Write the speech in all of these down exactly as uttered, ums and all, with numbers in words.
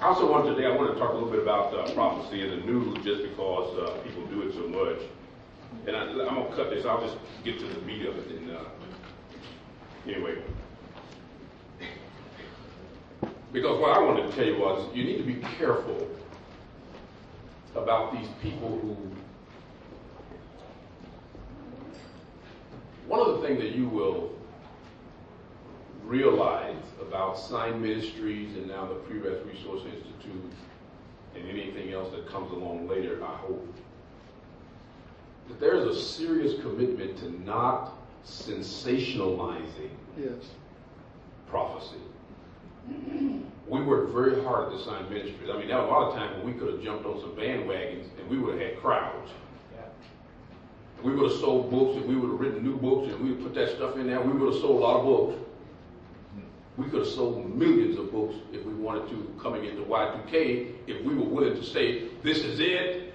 I also want today, I want to talk a little bit about uh, prophecy in the news, just because uh, people do it so much. And I, I'm going to cut this, I'll just get to the meat of it. And, uh, anyway. Because what I wanted to tell you was, you need to be careful about these people who... One of the things that you will realize about Sign Ministries and now the Pre-Rest Resource Institute and anything else that comes along later, I hope, that there's a serious commitment to not sensationalizing yes. prophecy. We worked very hard at the Sign Ministries. I mean, that was a lot of times when we could have jumped on some bandwagons and we would have had crowds. Yeah. We would have sold books, and we would have written new books, and we would have put that stuff in there. We would have sold a lot of books. We could have sold millions of books if we wanted to, coming into Y two K, if we were willing to say, this is it.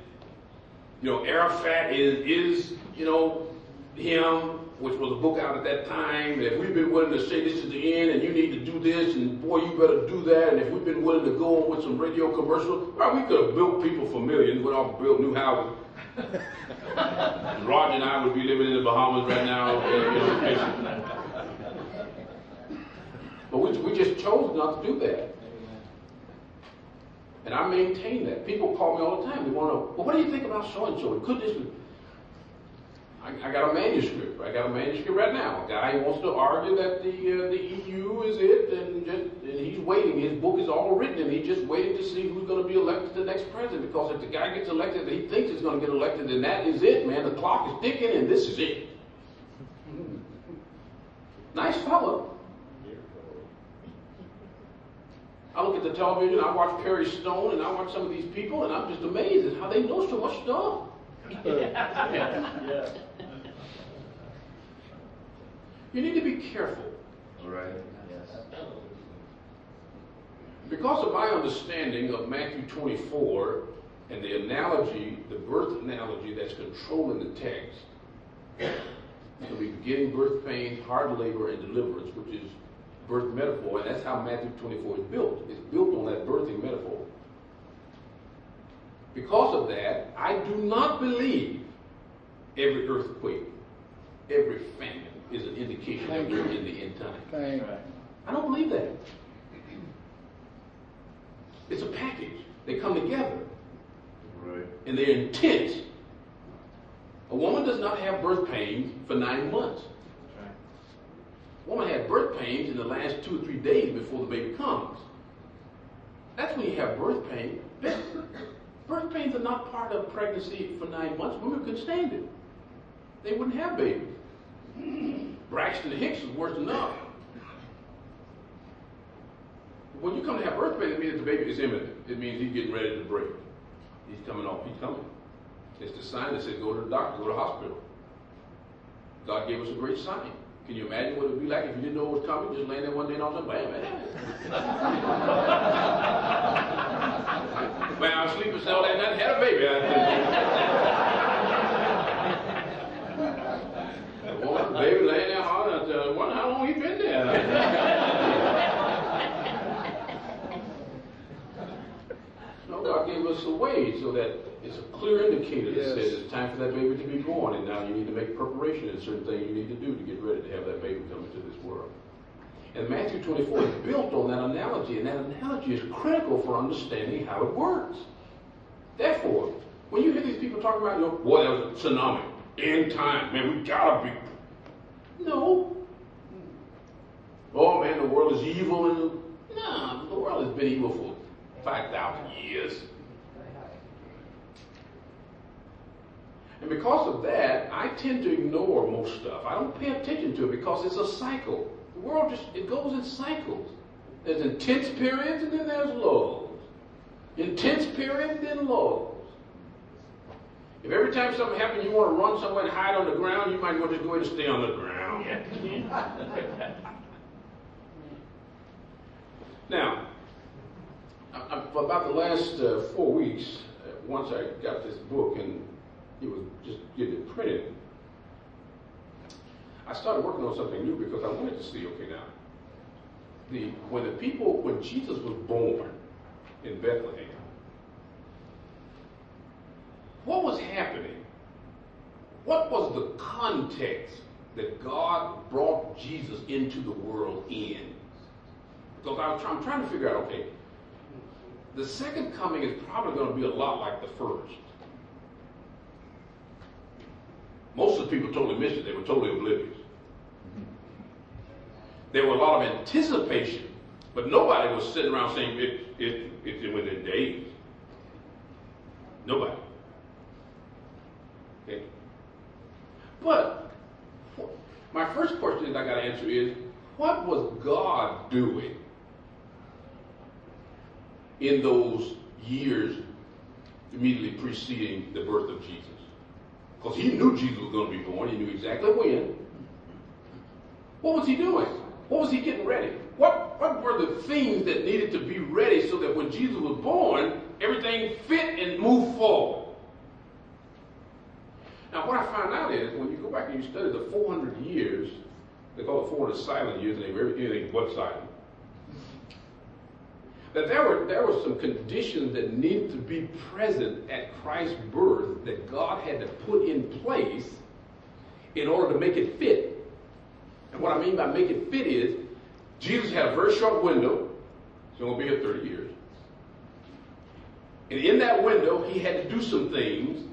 You know, Arafat is, is you know, him, which was a book out at that time. And if we've been willing to say this is the end and you need to do this, and boy, you better do that. And if we've been willing to go on with some radio commercials, well, we could have built people for millions. We'd all build new houses. Rodney and I would be living in the Bahamas right now. Uh, But we, we just chose not to do that. Amen. And I maintain that. People call me all the time. They want to know, well, what do you think about so-and-so? Could this be? I, I got a manuscript. I got a manuscript right now. A guy wants to argue that the uh, the E U is it, and, just, and he's waiting. His book is all written, and he's just waiting to see who's going to be elected the next president, because if the guy gets elected that he thinks is going to get elected, then that is it, man. The clock is ticking, and this is it. Nice fellow. I look at the television, I watch Perry Stone, and I watch some of these people, and I'm just amazed at how they know so much stuff. yeah. Yeah. You need to be careful. All right. Yes. Because of my understanding of Matthew twenty-four and the analogy, the birth analogy that's controlling the text, so we begin birth pains, hard labor, and deliverance, which is birth metaphor, and that's how Matthew twenty-four is built. It's built on that birthing metaphor. Because of that, I do not believe every earthquake, every famine is an indication Thank that we're in the end time. Thank I don't believe that. It's a package. They come together. Right. And they're intense. A woman does not have birth pains for nine months. Woman had birth pains in the last two or three days before the baby comes. That's when you have birth pain. Birth pains are not part of pregnancy for nine months. Women couldn't stand it. They wouldn't have babies. Braxton Hicks was worse than that. When you come to have birth pains, it means that the baby is imminent. It means he's getting ready to break. He's coming off. He's coming. It's the sign that says go to the doctor, go to the hospital. God gave us a great sign. Can you imagine what it would be like if you didn't know it was coming, just laying there one day and all of a sudden, bam, bam. Man, I was sleeping all that night and had a baby. The woman, the baby laying there hard, I uh, wonder how long he been there. No, God gave us a way so that it's a clear indicator that yes. says it's time for that baby to be born, and now you need to make preparation and certain things you need to do to get ready to have that baby come into this world. And Matthew twenty-four is built on that analogy, and that analogy is critical for understanding how it works. Therefore, when you hear these people talking about, you know, boy, that was a tsunami, end time, man, we gotta be. No. Oh, man, the world is evil. And nah, the world has been evil for five thousand years. And because of that, I tend to ignore most stuff. I don't pay attention to it because it's a cycle. The world just, it goes in cycles. There's intense periods and then there's lows. Intense periods and then lows. If every time something happens you want to run somewhere and hide on the ground, you might want to just go ahead and stay on the ground. Now, I, for about the last uh, four weeks, uh, once I got this book and it was just getting it printed, I started working on something new because I wanted to see, okay, now, the when the people, when Jesus was born, in Bethlehem. What was happening? What was the context that God brought Jesus into the world in? Because I was trying, I'm trying to figure out, okay, the second coming is probably going to be a lot like the first. Most of the people totally missed it. They were totally oblivious. There were a lot of anticipation, but nobody was sitting around saying it, it, it's within days. Nobody. Okay. But my first question that I got to answer is, what was God doing in those years immediately preceding the birth of Jesus? Because he knew Jesus was going to be born. He knew exactly when. What was he doing? What was he getting ready? What, what were the things that needed to be ready so that when Jesus was born, everything fit and moved forward? Now, what I found out is, when you go back and you study the four hundred years, they call it four hundred silent years, and they were everything but silent, that there were, there were some conditions that needed to be present at Christ's birth that God had to put in place in order to make it fit. And what I mean by make it fit is, Jesus had a very short window. He's going to be here thirty years. And in that window, he had to do some things,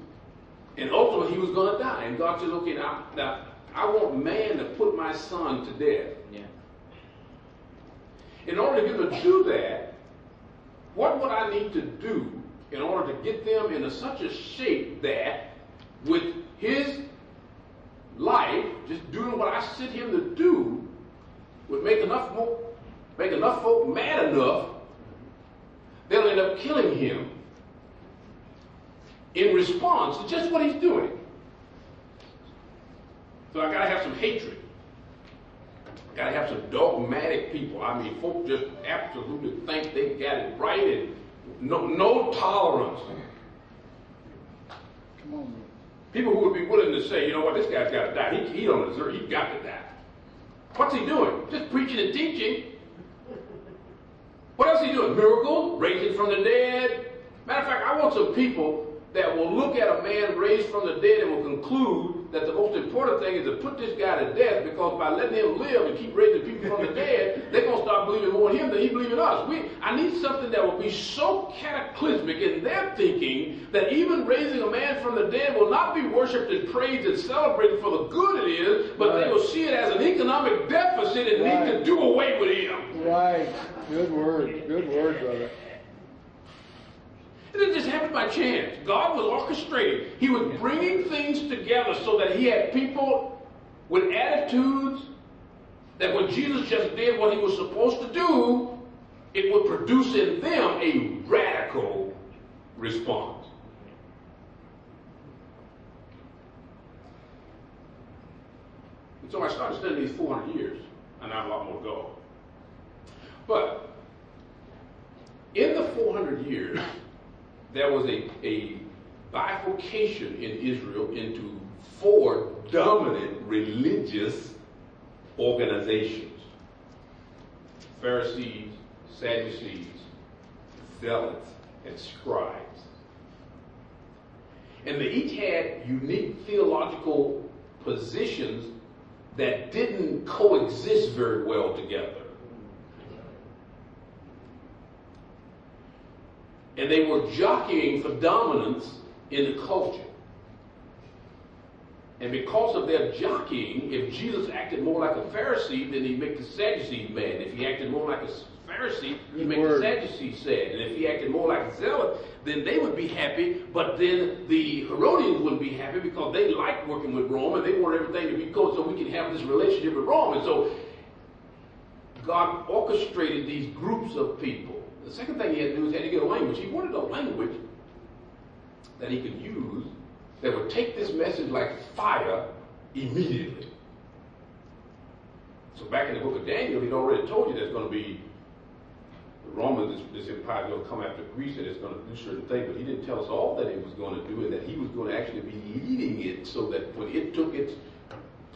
and ultimately he was going to die. And God says, okay, now, now I want man to put my son to death. Yeah. In order to get to do that, what would I need to do in order to get them in a, such a shape that with his life, just doing what I sent him to do, would make enough folk, make enough folk mad enough, they'll end up killing him in response to just what he's doing. So I got to have some hatred. Got to have some dogmatic people. I mean, folk just absolutely think they got it right, and no, no tolerance. Come on, man. People who would be willing to say, you know what, this guy's got to die. He, he don't deserve. He's got to die. What's he doing? Just preaching and teaching. What else he doing? Miracles, raising from the dead. Matter of fact, I want some people that will look at a man raised from the dead and will conclude that the most important thing is to put this guy to death, because by letting him live and keep raising people from the dead, they're going to start believing more in him than he believes in us. We, I need something that will be so cataclysmic in their thinking that even raising a man from the dead will not be worshipped and praised and celebrated for the good it is, but right. They will see it as an economic deficit and right. Need to do away with him. Right. Good word. Good word, brother. It just happened by chance. God was orchestrating. He was bringing things together so that he had people with attitudes that when Jesus just did what he was supposed to do, it would produce in them a radical response. And so I started studying these four hundred years, and I have a lot more to go. But in the four hundred years, there was a, a bifurcation in Israel into four dominant religious organizations: Pharisees, Sadducees, Zealots, and Scribes. And they each had unique theological positions that didn't coexist very well together. And they were jockeying for dominance in the culture. And because of their jockeying, if Jesus acted more like a Pharisee, then he'd make the Sadducees mad. If he acted more like a Pharisee, he'd make the Sadducees sad. And if he acted more like a Zealot, then they would be happy, but then the Herodians wouldn't be happy because they liked working with Rome and they wanted everything to be good so we can have this relationship with Rome. And so God orchestrated these groups of people. The second thing he had to do is he had to get a language. He wanted a language that he could use that would take this message like fire immediately. So back in the book of Daniel, he'd already told you there's going to be the Romans, this, this empire is going to come after Greece and it's going to do certain things, but he didn't tell us all that it was going to do and that he was going to actually be leading it so that when it took its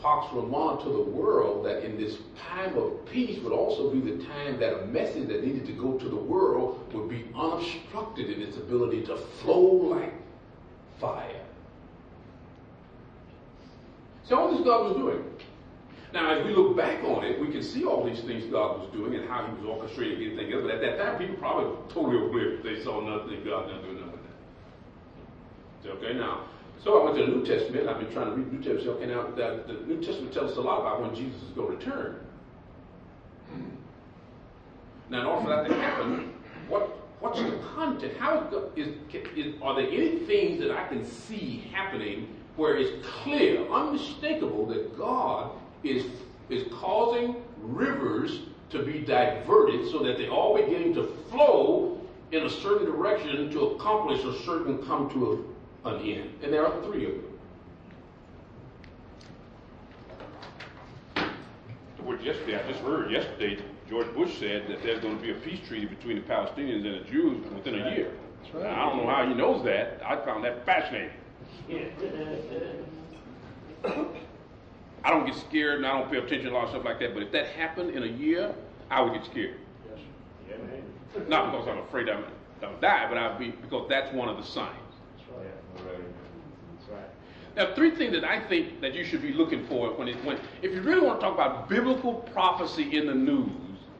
Pax Romana to the world, that in this time of peace would also be the time that a message that needed to go to the world would be un- obstructed in its ability to flow like fire. See, all this God was doing. Now, as we look back on it, we can see all these things God was doing and how he was orchestrating anything else. But at that time, people probably were totally oblivious. They saw nothing. God didn't do nothing with that. Okay, now. So I went to the New Testament. I've been trying to read the New Testament. Okay, now, that the New Testament tells us a lot about when Jesus is going to return. Now, in order for that to happen, what, what's the content? How is, is, are there any things that I can see happening where it's clear, unmistakable, that God is, is causing rivers to be diverted so that they all begin to flow in a certain direction to accomplish a certain come to an end? And there are three of them. Well, yesterday, I just heard yesterday, George Bush said that there's going to be a peace treaty between the Palestinians and the Jews within a year. That's right. Now, I don't know how he knows that. I found that fascinating. I don't get scared and I don't pay attention to a lot of stuff like that, but if that happened in a year, I would get scared. Yes. Yeah, man. Not because I'm afraid I'm going to die, but I'd be, because that's one of the signs. That's right. Yeah. Right. That's right. Now, three things that I think that you should be looking for when it when if you really want to talk about biblical prophecy in the news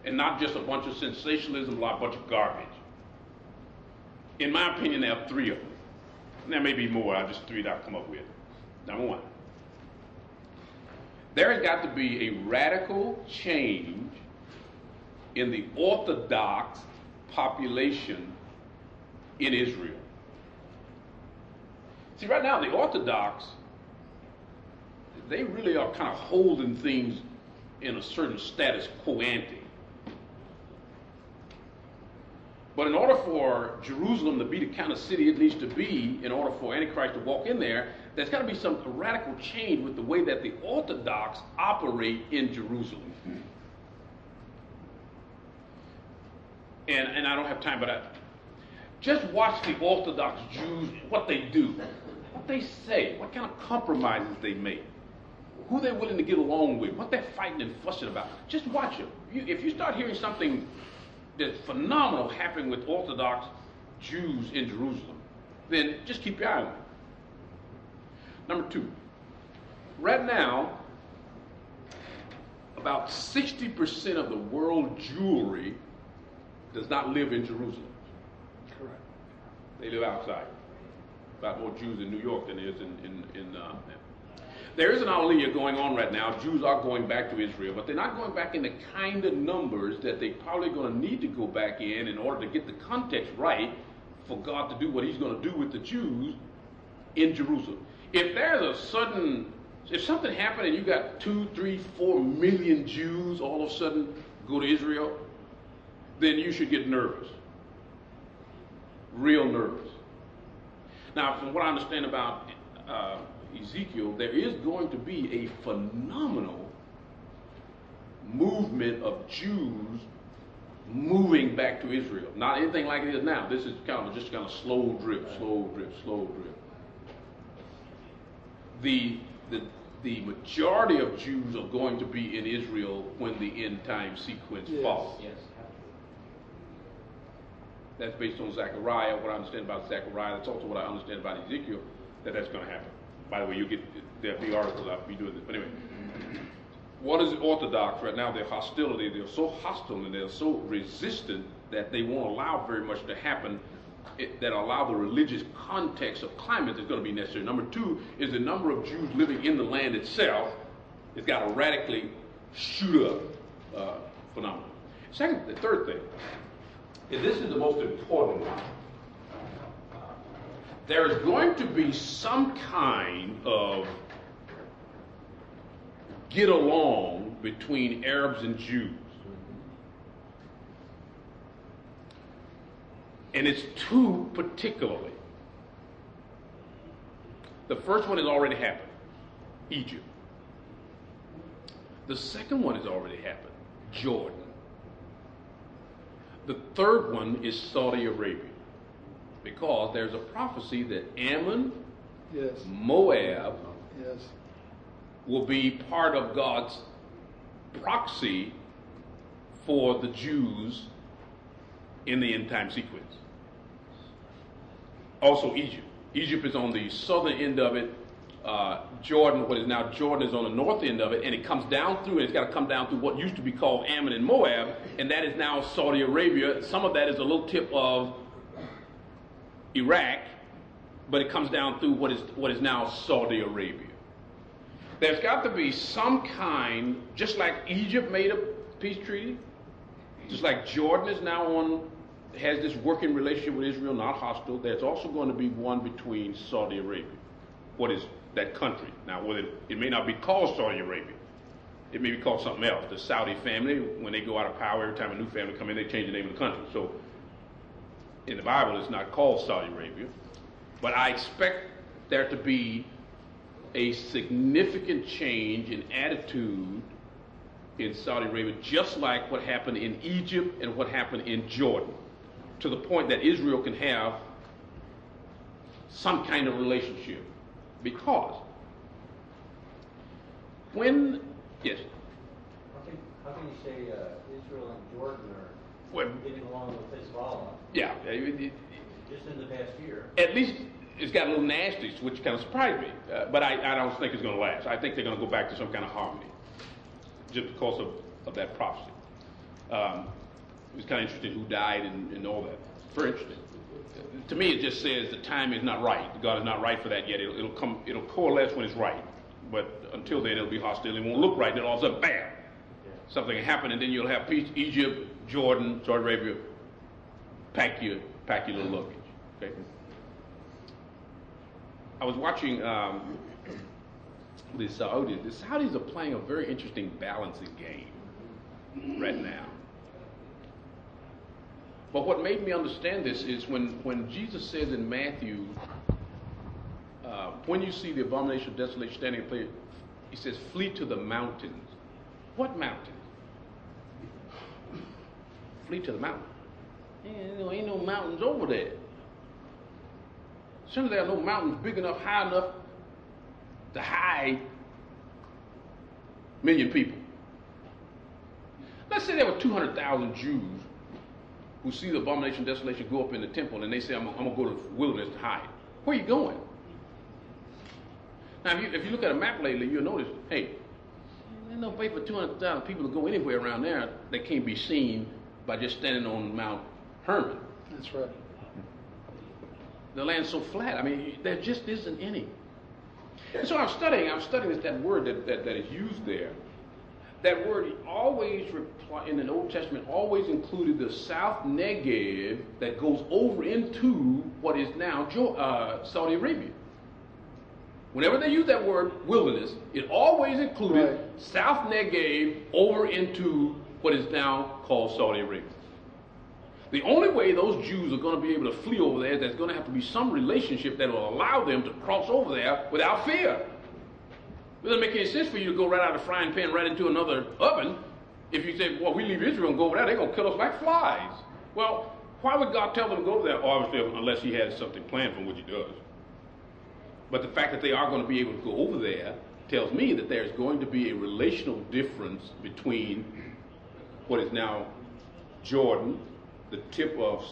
and not just a bunch of sensationalism, a bunch of garbage. In my opinion, there are three of them. There may be more. I just three that I've come up with. Number one, there has got to be a radical change in the Orthodox population in Israel. See, right now, the Orthodox, they really are kind of holding things in a certain status quo ante. But in order for Jerusalem to be the kind of city it needs to be, in order for Antichrist to walk in there, there's got to be some radical change with the way that the Orthodox operate in Jerusalem. Mm-hmm. And, and I don't have time, but I, just watch the Orthodox Jews, what they do, what they say, what kind of compromises they make, who they're willing to get along with, what they're fighting and fussing about. Just watch them. You, if you start hearing something that's phenomenal happening with Orthodox Jews in Jerusalem, then just keep your eye on it. Number two, right now, about sixty percent of the world Jewry does not live in Jerusalem. Correct. They live outside. About more Jews in New York than there is in... in, in uh, there is an aliyah going on right now. Jews are going back to Israel, but they're not going back in the kind of numbers that they're probably going to need to go back in in order to get the context right for God to do what he's going to do with the Jews in Jerusalem. If there's a sudden, if something happened and you got two, three, four million Jews all of a sudden go to Israel, then you should get nervous. Real nervous. Now, from what I understand about uh, Ezekiel, there is going to be a phenomenal movement of Jews moving back to Israel. Not anything like it is now. This is kind of just kind of slow drip, slow drip, slow drip. The, the, the majority of Jews are going to be in Israel when the end time sequence yes. falls. Yes. That's based on Zechariah, what I understand about Zechariah. That's also what I understand about Ezekiel, that that's going to happen. By the way, you get there'll be articles I'll be doing this. But anyway, what is Orthodox right now? Their hostility, they're so hostile and they're so resistant that they won't allow very much to happen it, that allow the religious context of climate that's going to be necessary. Number two is the number of Jews living in the land itself. It's got to radically shoot up uh, phenomenon. Second, the third thing, and this is the most important one. There is going to be some kind of get along between Arabs and Jews. And it's two particularly. The first one has already happened, Egypt. The second one has already happened, Jordan. The third one is Saudi Arabia. Because there's a prophecy that Ammon, yes. Moab, yes. will be part of God's proxy for the Jews in the end time sequence. also Egypt. Egypt is on the southern end of it. Uh, Jordan, what is now Jordan, is on the north end of it, and it comes down through, and it's got to come down through what used to be called Ammon and Moab, and that is now Saudi Arabia. Some of that is a little tip of Iraq, but it comes down through what is what is now Saudi Arabia. There's got to be some kind, just like Egypt made a peace treaty, just like Jordan is now on, has this working relationship with Israel, not hostile, there's also going to be one between Saudi Arabia. What is that country? Now, whether it may not be called Saudi Arabia. It may be called something else. The Saudi family, when they go out of power, every time a new family come in, they change the name of the country. So in the Bible, it's not called Saudi Arabia. But I expect there to be a significant change in attitude in Saudi Arabia, just like what happened in Egypt and what happened in Jordan, to the point that Israel can have some kind of relationship. Because when, yes? How can, how can you say uh, Israel and Jordan are well, getting along with Hezbollah? Yeah. It, it, just in the past year. At least it's got a little nasty, which kind of surprised me. Uh, but I, I don't think it's going to last. I think they're going to go back to some kind of harmony just because of, of that prophecy. Um, it was kind of interesting who died and, and all that. Very interesting. To me, it just says the time is not right. God is not right for that yet. It'll, it'll come. It'll coalesce when it's right. But until then, it'll be hostile. It won't look right. Then all of a sudden, bam, yeah. Something will happen, and then you'll have peace. Egypt, Jordan, Saudi Arabia, pack your pack your little luggage. Okay. I was watching um, the Saudis. The Saudis are playing a very interesting balancing game right now. But what made me understand this is when, when Jesus says in Matthew, uh, when you see the abomination of desolation standing in place, he says, flee to the mountains. What mountains? Flee to the mountain. There ain't no mountains over there. As soon as there are no mountains big enough, high enough to hide a million people. Let's say there were two hundred thousand Jews who see the abomination of desolation go up in the temple, and they say, I'm, I'm going to go to the wilderness to hide. Where are you going? Now, if you, if you look at a map lately, you'll notice, hey, there's no way for two hundred thousand people to go anywhere around there that can't be seen by just standing on Mount Hermon. That's right. The land's so flat. I mean, there just isn't any. And so I'm studying, I'm studying that word that, that, that is used there. That word always, reply, in the Old Testament, always included the South Negev that goes over into what is now uh, Saudi Arabia. Whenever they use that word, wilderness, it always included right. South Negev over into what is now called Saudi Arabia. The only way those Jews are going to be able to flee over there is there's going to have to be some relationship that will allow them to cross over there without fear. It doesn't make any sense for you to go right out of the frying pan right into another oven. If you say, well, we leave Israel and go over there, they're going to kill us like flies. Well, why would God tell them to go over there? Obviously, unless he has something planned for what he does. But the fact that they are going to be able to go over there tells me that there's going to be a relational difference between what is now Jordan, the tip of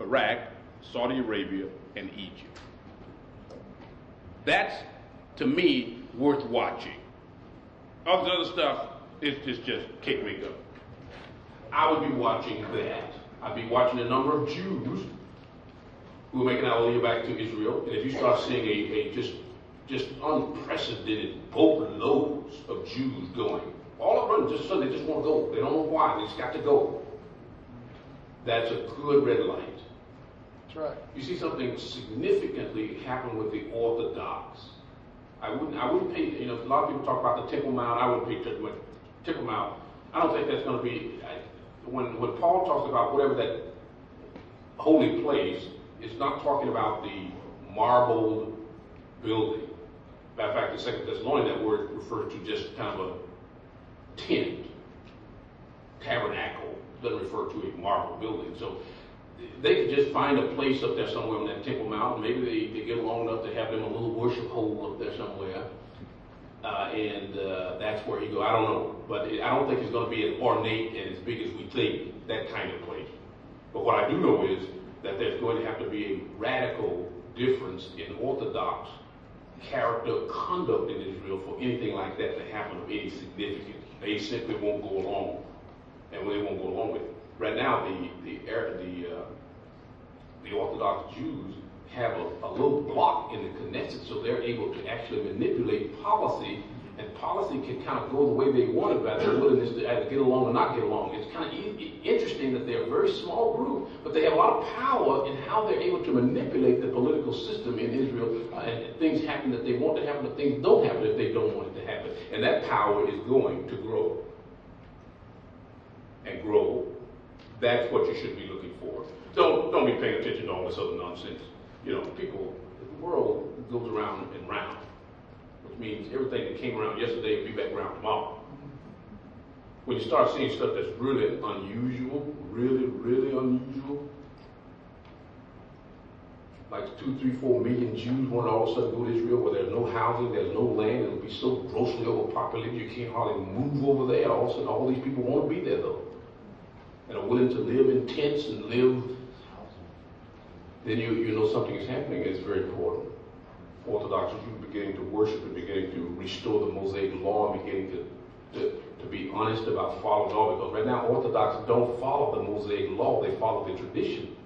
Iraq, Saudi Arabia, and Egypt. That's, to me, worth watching. All the other stuff, it's just, just kick me up. I would be watching that. I'd be watching a number of Jews who are making our way back to Israel. And if you start seeing a, a just just unprecedented boatloads of Jews going, all of them just suddenly just want to go. They don't know why. They just got to go. That's a good red light. That's right. You see something significantly happen with the Orthodox. I wouldn't, I wouldn't pay, you know, a lot of people talk about the Temple Mount, I wouldn't pay attention to the Temple Mount. I don't think that's going to be, I, when, when Paul talks about whatever that holy place, it's not talking about the marbled building. Matter of fact, in Second Thessalonians, that word refers to just kind of a tent, tabernacle, doesn't refer to a marble building. So they could just find a place up there somewhere on that Temple Mount. Maybe they, they get long enough to have them a little worship hole up there somewhere. Uh, and uh, that's where he goes. I don't know. But it, I don't think it's going to be as ornate and as big as we think, that kind of place. But what I do know is that that there's going to have to be a radical difference in Orthodox character conduct in Israel for anything like that to happen of any significance. They simply won't go along, and they won't go along with it. Right now, the the the, uh, the Orthodox Jews have a, a little block in the Knesset, so they're able to actually manipulate policy, and policy can kind of go the way they want it by their willingness to either get along or not get along. It's kind of e- interesting that they're a very small group, but they have a lot of power in how they're able to manipulate the political system in Israel, uh, and things happen that they want to happen, but things don't happen if they don't want it to happen. And that power is going to grow and grow. That's what you should be looking for. Don't, don't be paying attention to all this other nonsense. You know, people, the world goes around and round, which means everything that came around yesterday will be back around tomorrow. When you start seeing stuff that's really unusual, really, really unusual, like two, three, four million Jews want to all of a sudden go to Israel where there's no housing, there's no land, it'll be so grossly overpopulated you can't hardly move over there. All of a sudden, all these people want to be there, though, and are willing to live in tents and live. Then you, you know something is happening. It's very important. Orthodox Jews are beginning to worship and beginning to restore the Mosaic law and beginning to, to, to be honest about following the law. Because right now, Orthodox don't follow the Mosaic law. They follow the tradition.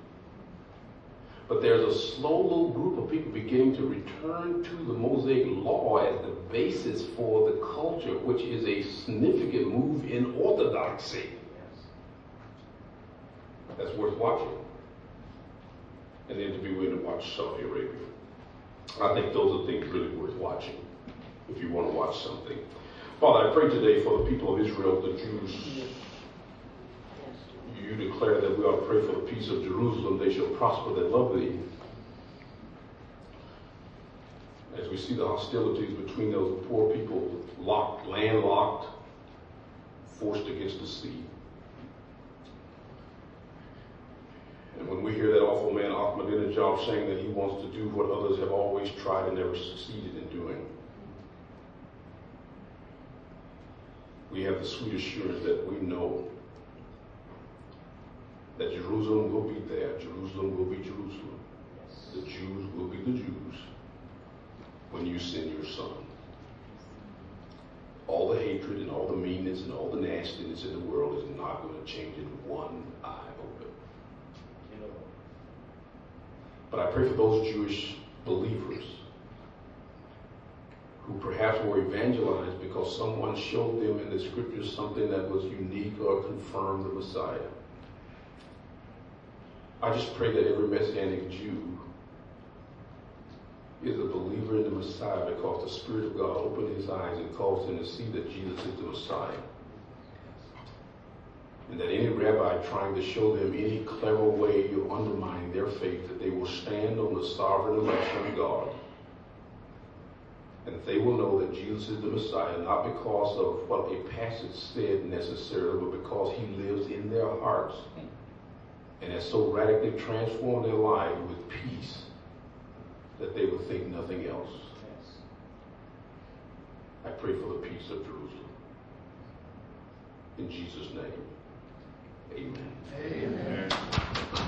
But there's a slow little group of people beginning to return to the Mosaic law as the basis for the culture, which is a significant move in orthodoxy. That's worth watching. And then to be willing to watch Saudi Arabia. I think those are things really worth watching if you want to watch something. Father, I pray today for the people of Israel, the Jews. Yes. You declare that we ought to pray for the peace of Jerusalem. They shall prosper that love thee. As we see the hostilities between those poor people, locked, landlocked, forced against the sea. And when we hear that awful man Ahmadinejad saying that he wants to do what others have always tried and never succeeded in doing, we have the sweet assurance that we know that Jerusalem will be there. Jerusalem will be Jerusalem. The Jews will be the Jews when you send your son. All the hatred and all the meanness and all the nastiness in the world is not going to change in one eye. But I pray for those Jewish believers who perhaps were evangelized because someone showed them in the scriptures something that was unique or confirmed the Messiah. I just pray that every Messianic Jew is a believer in the Messiah because the Spirit of God opened his eyes and caused him to see that Jesus is the Messiah. And that any rabbi trying to show them any clever way of undermining their faith, that they will stand on the sovereign election of God. And that they will know that Jesus is the Messiah, not because of what a passage said necessarily, but because he lives in their hearts and has so radically transformed their life with peace that they will think nothing else. I pray for the peace of Jerusalem. In Jesus' name. Amen. Amen. Amen.